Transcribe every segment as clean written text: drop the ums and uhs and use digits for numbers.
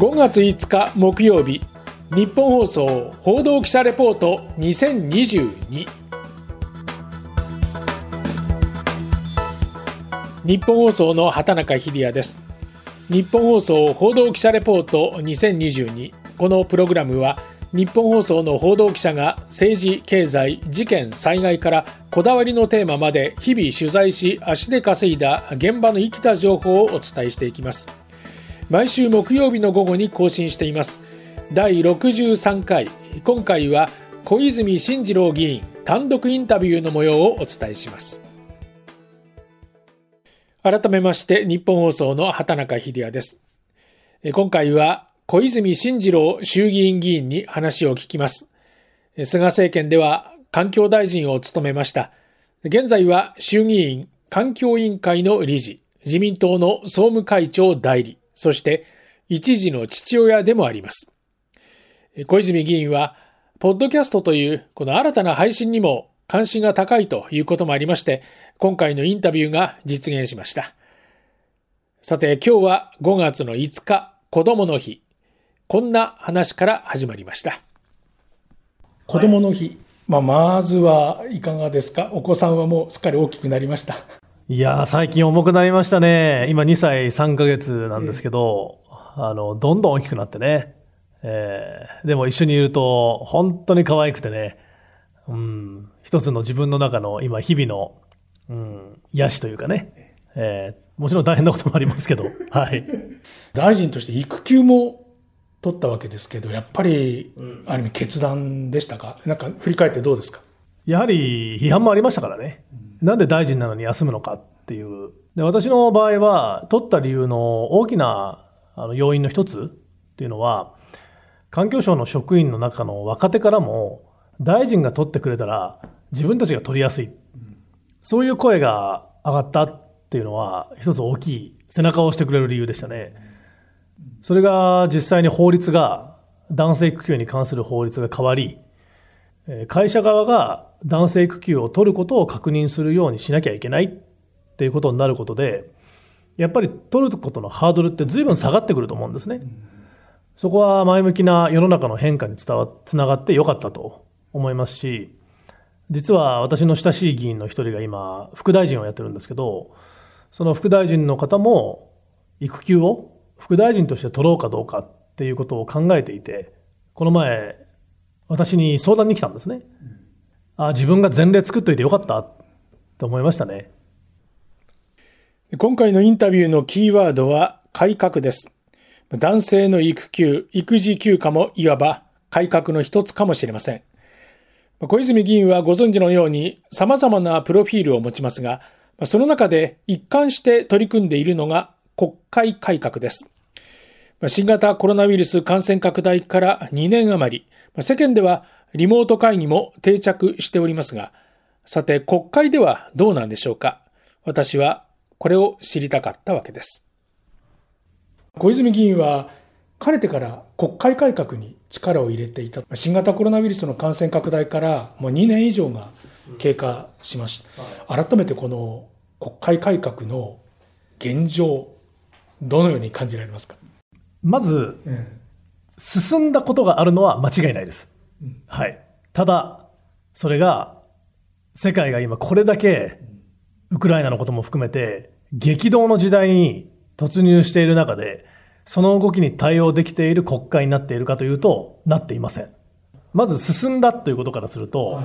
5月5日木曜日、日本放送報道記者レポート2022。日本放送の畑中秀也です。日本放送報道記者レポート2022。このプログラムは日本放送の報道記者が政治、経済、事件、災害からこだわりのテーマまで日々取材し、足で稼いだ現場の生きた情報をお伝えしていきます。毎週木曜日の午後に更新しています。第63回、今回は小泉進次郎議員単独インタビューの模様をお伝えします。改めまして日本放送の畑中秀也です。今回は小泉進次郎衆議院議員に話を聞きます。菅政権では環境大臣を務めました。現在は衆議院環境委員会の理事、自民党の総務会長代理、そして一児の父親でもあります。小泉議員は、ポッドキャストというこの新たな配信にも関心が高いということもありまして、今回のインタビューが実現しました。さて、今日は5月の5日、子どもの日。こんな話から始まりました。子どもの日、まずはいかがですか？お子さんはもうすっかり大きくなりました。いや、最近重くなりましたね。今2歳3ヶ月なんですけど、どんどん大きくなってね、でも一緒にいると本当に可愛くてね、一つの自分の中の今日々の、癒しというかね、もちろん大変なこともありますけど、はい。大臣として育休も取ったわけですけど、やっぱり、ある意味決断でしたか？なんか振り返ってどうですか？やはり批判もありましたからね。なんで大臣なのに休むのかっていう。で、私の場合は、取った理由の大きな要因の一つっていうのは、環境省の職員の中の若手からも、大臣が取ってくれたら自分たちが取りやすい。そういう声が上がったっていうのは、一つ大きい背中を押してくれる理由でしたね。それが実際に法律が、男性育休に関する法律が変わり、会社側が男性育休を取ることを確認するようにしなきゃいけないっていうことになることで、やっぱり取ることのハードルって随分下がってくると思うんですね。そこは前向きな世の中の変化につながってよかったと思いますし、実は私の親しい議員の一人が今、副大臣をやってるんですけど、その副大臣の方も育休を副大臣として取ろうかどうかっていうことを考えていて、この前私に相談に来たんですね。自分が前例作っといてよかったと思いましたね。今回のインタビューのキーワードは改革です。男性の育休・育児休暇もいわば改革の一つかもしれません。小泉議員はご存知のように様々なプロフィールを持ちますが、その中で一貫して取り組んでいるのが国会改革です。新型コロナウイルス感染拡大から2年余り、世間ではリモート会議も定着しておりますが、さて国会ではどうなんでしょうか。私はこれを知りたかったわけです。小泉議員はかねてから国会改革に力を入れていた。新型コロナウイルスの感染拡大からもう2年以上が経過しました。改めてこの国会改革の現状、どのように感じられますか？まず、進んだことがあるのは間違いないです。はい。ただ、それが、世界が今これだけ、ウクライナのことも含めて、激動の時代に突入している中で、その動きに対応できている国会になっているかというと、なっていません。まず、進んだということからすると、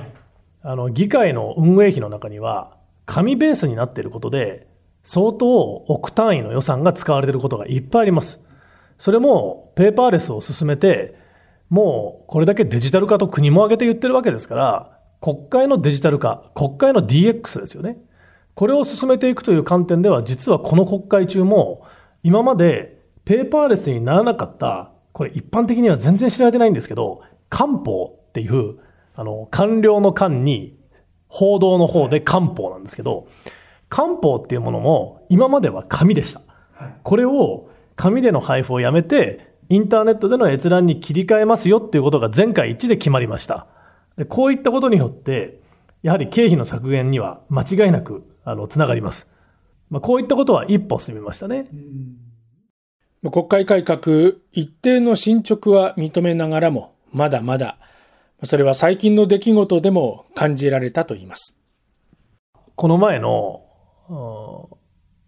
はい、議会の運営費の中には、紙ベースになっていることで、相当億単位の予算が使われていることがいっぱいあります。それもペーパーレスを進めて、もうこれだけデジタル化と国も挙げて言ってるわけですから、国会のデジタル化、国会の DX ですよね。これを進めていくという観点では、実はこの国会中も、今までペーパーレスにならなかった、これ一般的には全然知られてないんですけど、官報っていう、官僚の官に、報道の方で官報なんですけど、官報っていうものも今までは紙でした。これを紙での配布をやめてインターネットでの閲覧に切り替えますよっていうことが全会一致で決まりました。で、こういったことによってやはり経費の削減には間違いなくつながります。こういったことは一歩進みましたね。国会改革、一定の進捗は認めながらも、まだまだ、それは最近の出来事でも感じられたといいます。この前の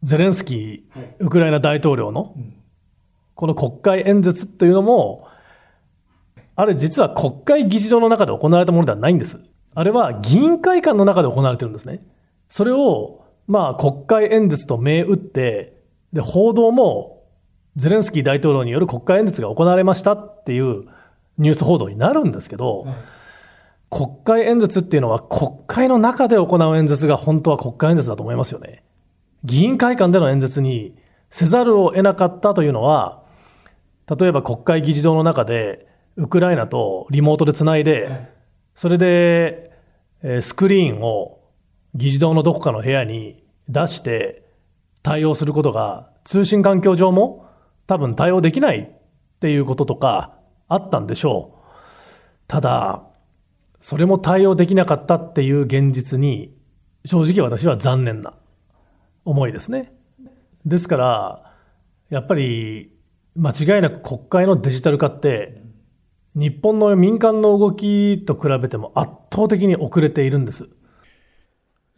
ゼレンスキーウクライナ大統領のこの国会演説というのも、あれ実は国会議事堂の中で行われたものではないんです。あれは議員会館の中で行われてるんですね。それをまあ国会演説と銘打って、で報道もゼレンスキー大統領による国会演説が行われましたっていうニュース報道になるんですけど、国会演説っていうのは国会の中で行う演説が本当は国会演説だと思いますよね。議員会館での演説にせざるを得なかったというのは、例えば国会議事堂の中でウクライナとリモートでつないで、それでスクリーンを議事堂のどこかの部屋に出して対応することが通信環境上も多分対応できないっていうこととかあったんでしょう。ただそれも対応できなかったっていう現実に正直私は残念な思いですね。ですからやっぱり間違いなく国会のデジタル化って日本の民間の動きと比べても圧倒的に遅れているんです。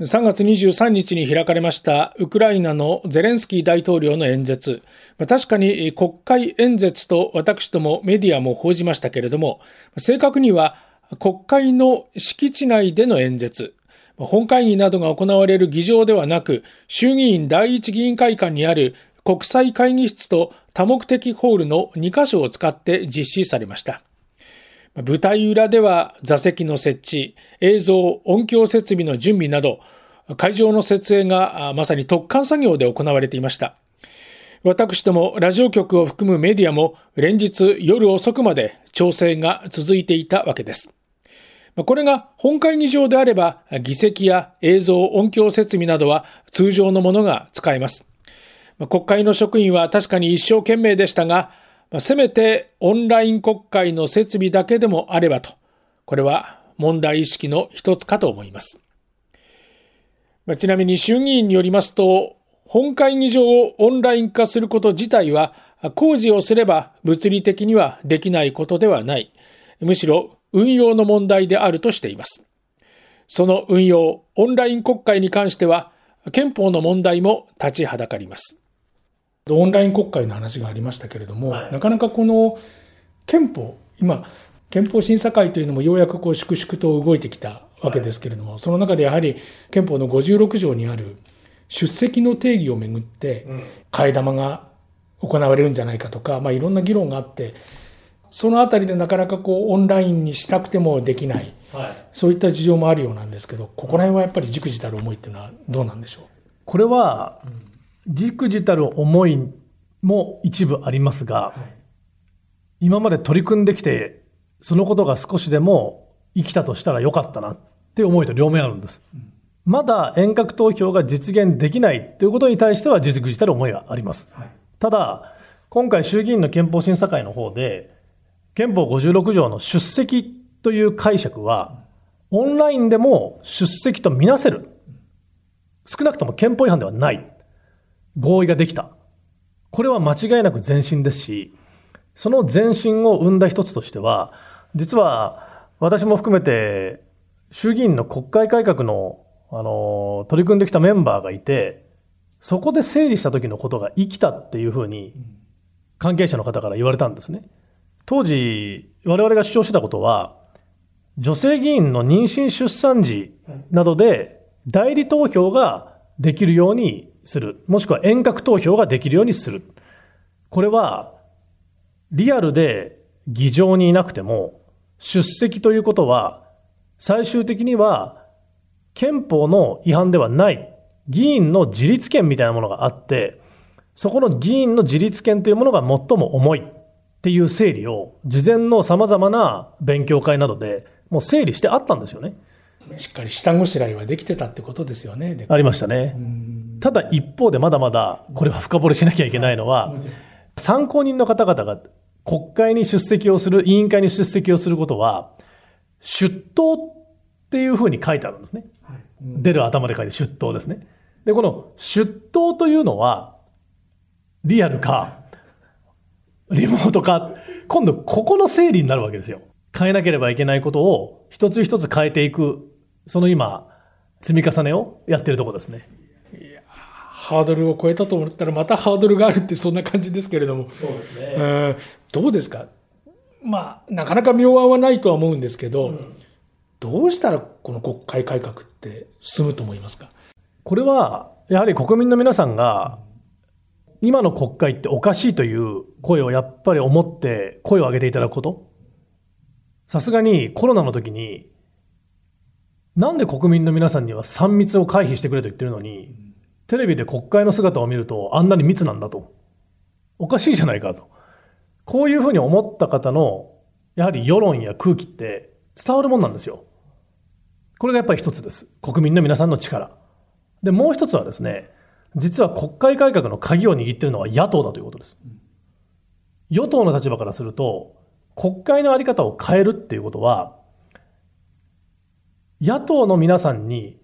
3月23日に開かれましたウクライナのゼレンスキー大統領の演説。確かに国会演説と私どもメディアも報じましたけれども、正確には国会の敷地内での演説、本会議などが行われる議場ではなく、衆議院第一議員会館にある国際会議室と多目的ホールの2カ所を使って実施されました。舞台裏では座席の設置、映像、音響設備の準備など、会場の設営がまさに突貫作業で行われていました。私どもラジオ局を含むメディアも連日夜遅くまで調整が続いていたわけです。これが本会議場であれば議席や映像、音響設備などは通常のものが使えます。国会の職員は確かに一生懸命でしたが、せめてオンライン国会の設備だけでもあればと、これは問題意識の一つかと思います。ちなみに衆議院によりますと、本会議場をオンライン化すること自体は、工事をすれば物理的にはできないことではない。むしろ運用の問題であるとしています。その運用、オンライン国会に関しては、憲法の問題も立ちはだかります。オンライン国会の話がありましたけれども、なかなかこの憲法、今憲法審査会というのもようやくこう粛々と動いてきたわけですけれども、その中でやはり憲法の56条にある出席の定義をめぐって替え玉が行われるんじゃないかとか、いろんな議論があって、そのあたりでなかなかこうオンラインにしたくてもできない、そういった事情もあるようなんですけど、ここら辺はやっぱり忸怩たる思いというのはどうなんでしょう。これは忸怩たる思いも一部ありますが、今まで取り組んできてそのことが少しでも生きたとしたらよかったなって思いと両面あるんです。まだ遠隔投票が実現できないということに対しては忸怩たる思いがあります。ただ今回衆議院の憲法審査会の方で憲法56条の出席という解釈はオンラインでも出席とみなせる、少なくとも憲法違反ではない合意ができた。これは間違いなく前進ですし、その前進を生んだ一つとしては、実は私も含めて衆議院の国会改革の、取り組んできたメンバーがいて、そこで整理した時のことが生きたっていうふうに関係者の方から言われたんですね。当時我々が主張してたことは、女性議員の妊娠出産時などで代理投票ができるようにする、もしくは遠隔投票ができるようにする。これはリアルで議場にいなくても出席ということは最終的には憲法の違反ではない、議員の自立権みたいなものがあって、そこの議員の自立権というものが最も重いっていう整理を事前のさまざまな勉強会などでもう整理してあったんですよね。しっかり下ごしらえはできてたってことですよね。ありましたね。ただ一方でまだまだこれは深掘りしなきゃいけないのは、参考人の方々が国会に出席をする、委員会に出席をすることは出頭っていうふうに書いてあるんですね。出る頭で書いて出頭ですね。でこの出頭というのはリアルかリモート化、今度ここの整理になるわけですよ。変えなければいけないことを一つ一つ変えていく、その今積み重ねをやってるところですね。いや、ハードルを超えたと思ったらまたハードルがあるって、そんな感じですけれども。そうですね。どうですか。まあなかなか妙案はないとは思うんですけど、どうしたらこの国会改革って進むと思いますか。これはやはり国民の皆さんが今の国会っておかしいという声をやっぱり思って声を上げていただくこと。さすがにコロナの時になんで国民の皆さんには3密を回避してくれと言ってるのに、テレビで国会の姿を見るとあんなに密なんだと、おかしいじゃないかと、こういうふうに思った方のやはり世論や空気って伝わるもんなんですよ。これがやっぱり一つです。国民の皆さんの力で、もう一つはですね、実は国会改革の鍵を握っているのは野党だということです。与党の立場からすると、国会のあり方を変えるっていうことは、野党の皆さんに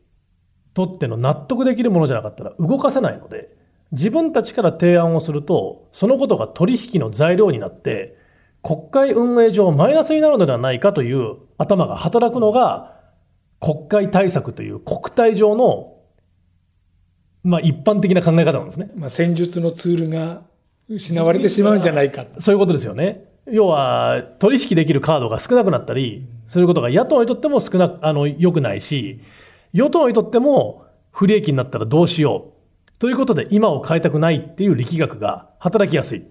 とっての納得できるものじゃなかったら動かせないので、自分たちから提案をすると、そのことが取引の材料になって、国会運営上マイナスになるのではないかという頭が働くのが、国会対策という国体上のまあ、一般的な考え方なんですね。まあ、戦術のツールが失われてしまうんじゃないか。そういうことですよね。要は取引できるカードが少なくなったりすることが野党にとっても良くないし、与党にとっても不利益になったらどうしようということで、今を変えたくないっていう力学が働きやすい。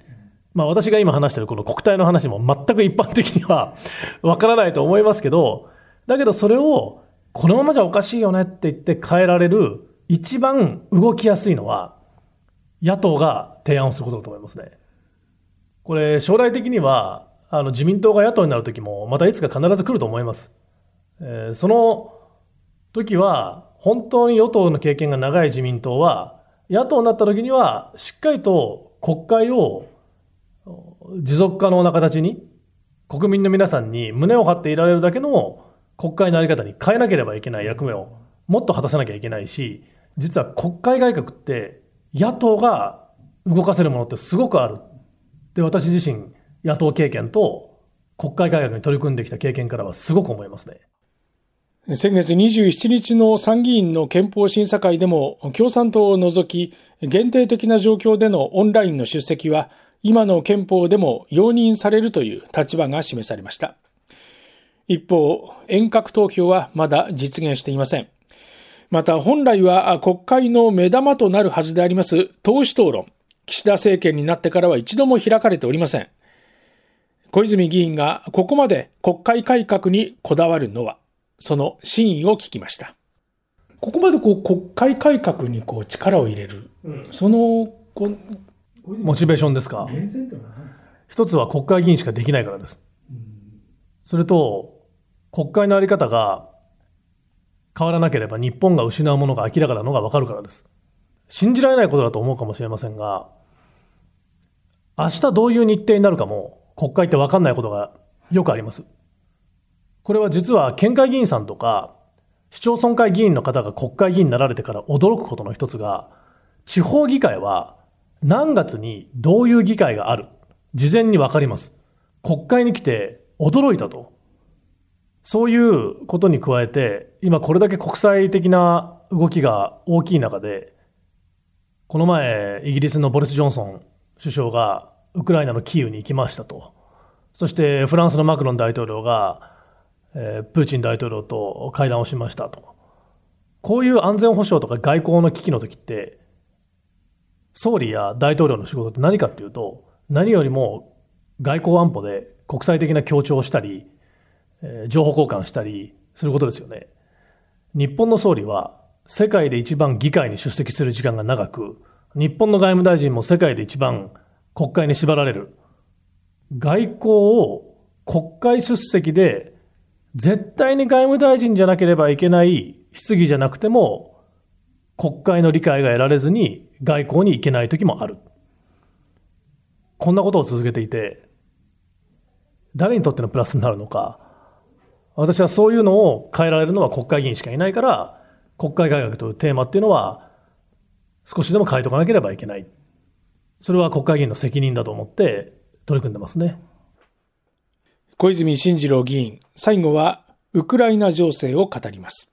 まあ、私が今話しているこの国体の話も全く一般的にはわからないと思いますけど、だけどそれをこのままじゃおかしいよねって言って変えられる一番動きやすいのは野党が提案をすることだと思いますね。これ将来的には自民党が野党になる時もまたいつか必ず来ると思います。その時は本当に与党の経験が長い自民党は野党になった時にはしっかりと国会を持続可能な形に、国民の皆さんに胸を張っていられるだけの国会のあり方に変えなければいけない役目をもっと果たさなきゃいけないし、実は国会改革って野党が動かせるものってすごくある。で、私自身野党経験と国会改革に取り組んできた経験からはすごく思いますね。先月27日の参議院の憲法審査会でも、共産党を除き限定的な状況でのオンラインの出席は今の憲法でも容認されるという立場が示されました。一方、遠隔投票はまだ実現していません。また、本来は国会の目玉となるはずであります党首討論、岸田政権になってからは一度も開かれておりません。小泉議員がここまで国会改革にこだわるのは、その真意を聞きました。ここまで国会改革に力を入れる、そのモチベーションですか。一つは国会議員しかできないからです。それと、国会のあり方が変わらなければ日本が失うものが明らかなのが分かるからです。信じられないことだと思うかもしれませんが、明日どういう日程になるかも国会って分かんないことがよくあります。これは実は県会議員さんとか市町村会議員の方が国会議員になられてから驚くことの一つが、地方議会は何月にどういう議会がある、事前に分かります。国会に来て驚いたと。そういうことに加えて、今これだけ国際的な動きが大きい中で、この前イギリスのボリス・ジョンソン首相がウクライナのキーウに行きましたと。そしてフランスのマクロン大統領がプーチン大統領と会談をしましたと。こういう安全保障とか外交の危機の時って、総理や大統領の仕事って何かっていうと、何よりも外交安保で国際的な協調をしたり情報交換したりすることですよね。日本の総理は世界で一番議会に出席する時間が長く、日本の外務大臣も世界で一番国会に縛られる。外交を国会出席で絶対に外務大臣じゃなければいけない、質疑じゃなくても国会の理解が得られずに外交に行けない時もある。こんなことを続けていて誰にとってのプラスになるのか。私はそういうのを変えられるのは国会議員しかいないから、国会改革というテーマっていうのは少しでも変えとかなければいけない。それは国会議員の責任だと思って取り組んでますね。小泉進次郎議員、最後はウクライナ情勢を語ります。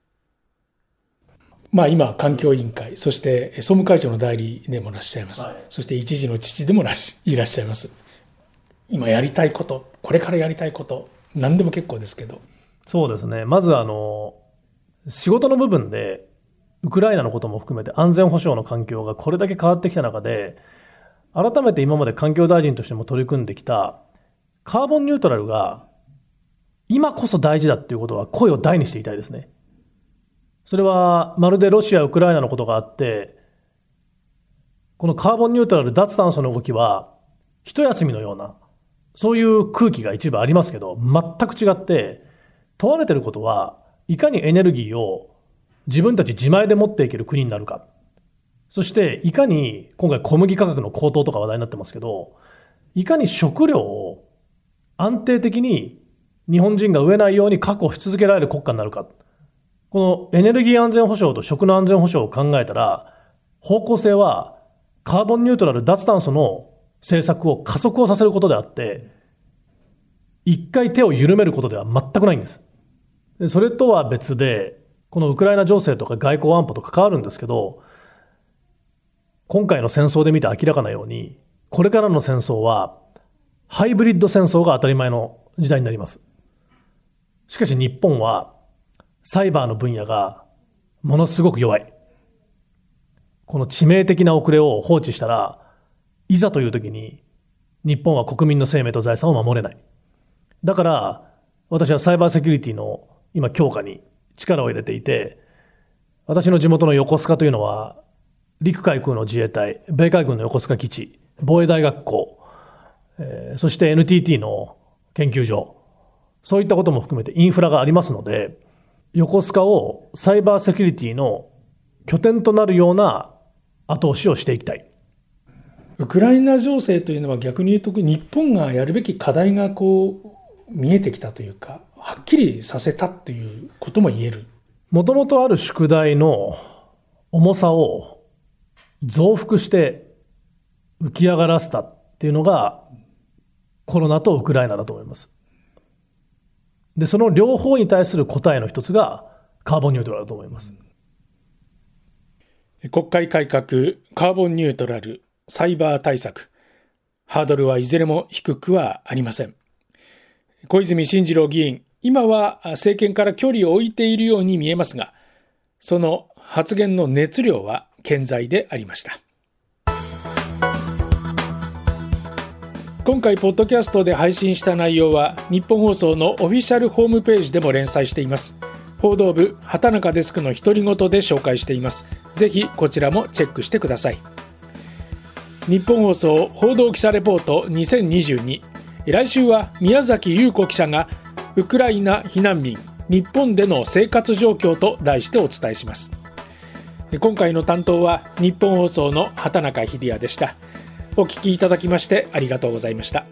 今、環境委員会、そして総務会長の代理でもいらっしゃいます。そして一児の父でもいらっしゃいます。今やりたいこと、これからやりたいこと、何でも結構ですけど。そうですね。まず仕事の部分で、ウクライナのことも含めて安全保障の環境がこれだけ変わってきた中で、改めて今まで環境大臣としても取り組んできたカーボンニュートラルが今こそ大事だっていうことは声を大にして言いたいですね。それはまるでロシア、ウクライナのことがあって、このカーボンニュートラル脱炭素の動きは一休みのような、そういう空気が一部ありますけど、全く違って問われていることはいかにエネルギーを自分たち自前で持っていける国になるか。そして、いかに、今回小麦価格の高騰とか話題になってますけど、いかに食料を安定的に日本人が飢えないように確保し続けられる国家になるか。このエネルギー安全保障と食の安全保障を考えたら、方向性はカーボンニュートラル脱炭素の政策を加速をさせることであって、一回手を緩めることでは全くないんです。それとは別で、このウクライナ情勢とか外交安保と関わるんですけど、今回の戦争で見て明らかなように、これからの戦争はハイブリッド戦争が当たり前の時代になります。しかし日本はサイバーの分野がものすごく弱い。この致命的な遅れを放置したら、いざという時に日本は国民の生命と財産を守れない。だから私はサイバーセキュリティの今強化に力を入れていて、私の地元の横須賀というのは、陸海空の自衛隊、米海軍の横須賀基地、防衛大学校、そして NTT の研究所、そういったことも含めてインフラがありますので、横須賀をサイバーセキュリティの拠点となるような後押しをしていきたい。ウクライナ情勢というのは逆に言うと、日本がやるべき課題が見えてきたというか、はっきりさせたということも言える。もともとある宿題の重さを増幅して浮き上がらせたっていうのがコロナとウクライナだと思います。で、その両方に対する答えの一つがカーボンニュートラルだと思います。国会改革、カーボンニュートラル、サイバー対策、ハードルはいずれも低くはありません。小泉進次郎議員、今は政権から距離を置いているように見えますが、その発言の熱量は健在でありました。今回ポッドキャストで配信した内容は、日本放送のオフィシャルホームページでも連載しています。報道部畑中デスクの独り言で紹介しています。ぜひこちらもチェックしてください。日本放送報道記者レポート2022。来週は宮崎裕子記者がウクライナ避難民、日本での生活状況と題してお伝えします。今回の担当は日本放送の畑中秀也でした。お聞きいただきましてありがとうございました。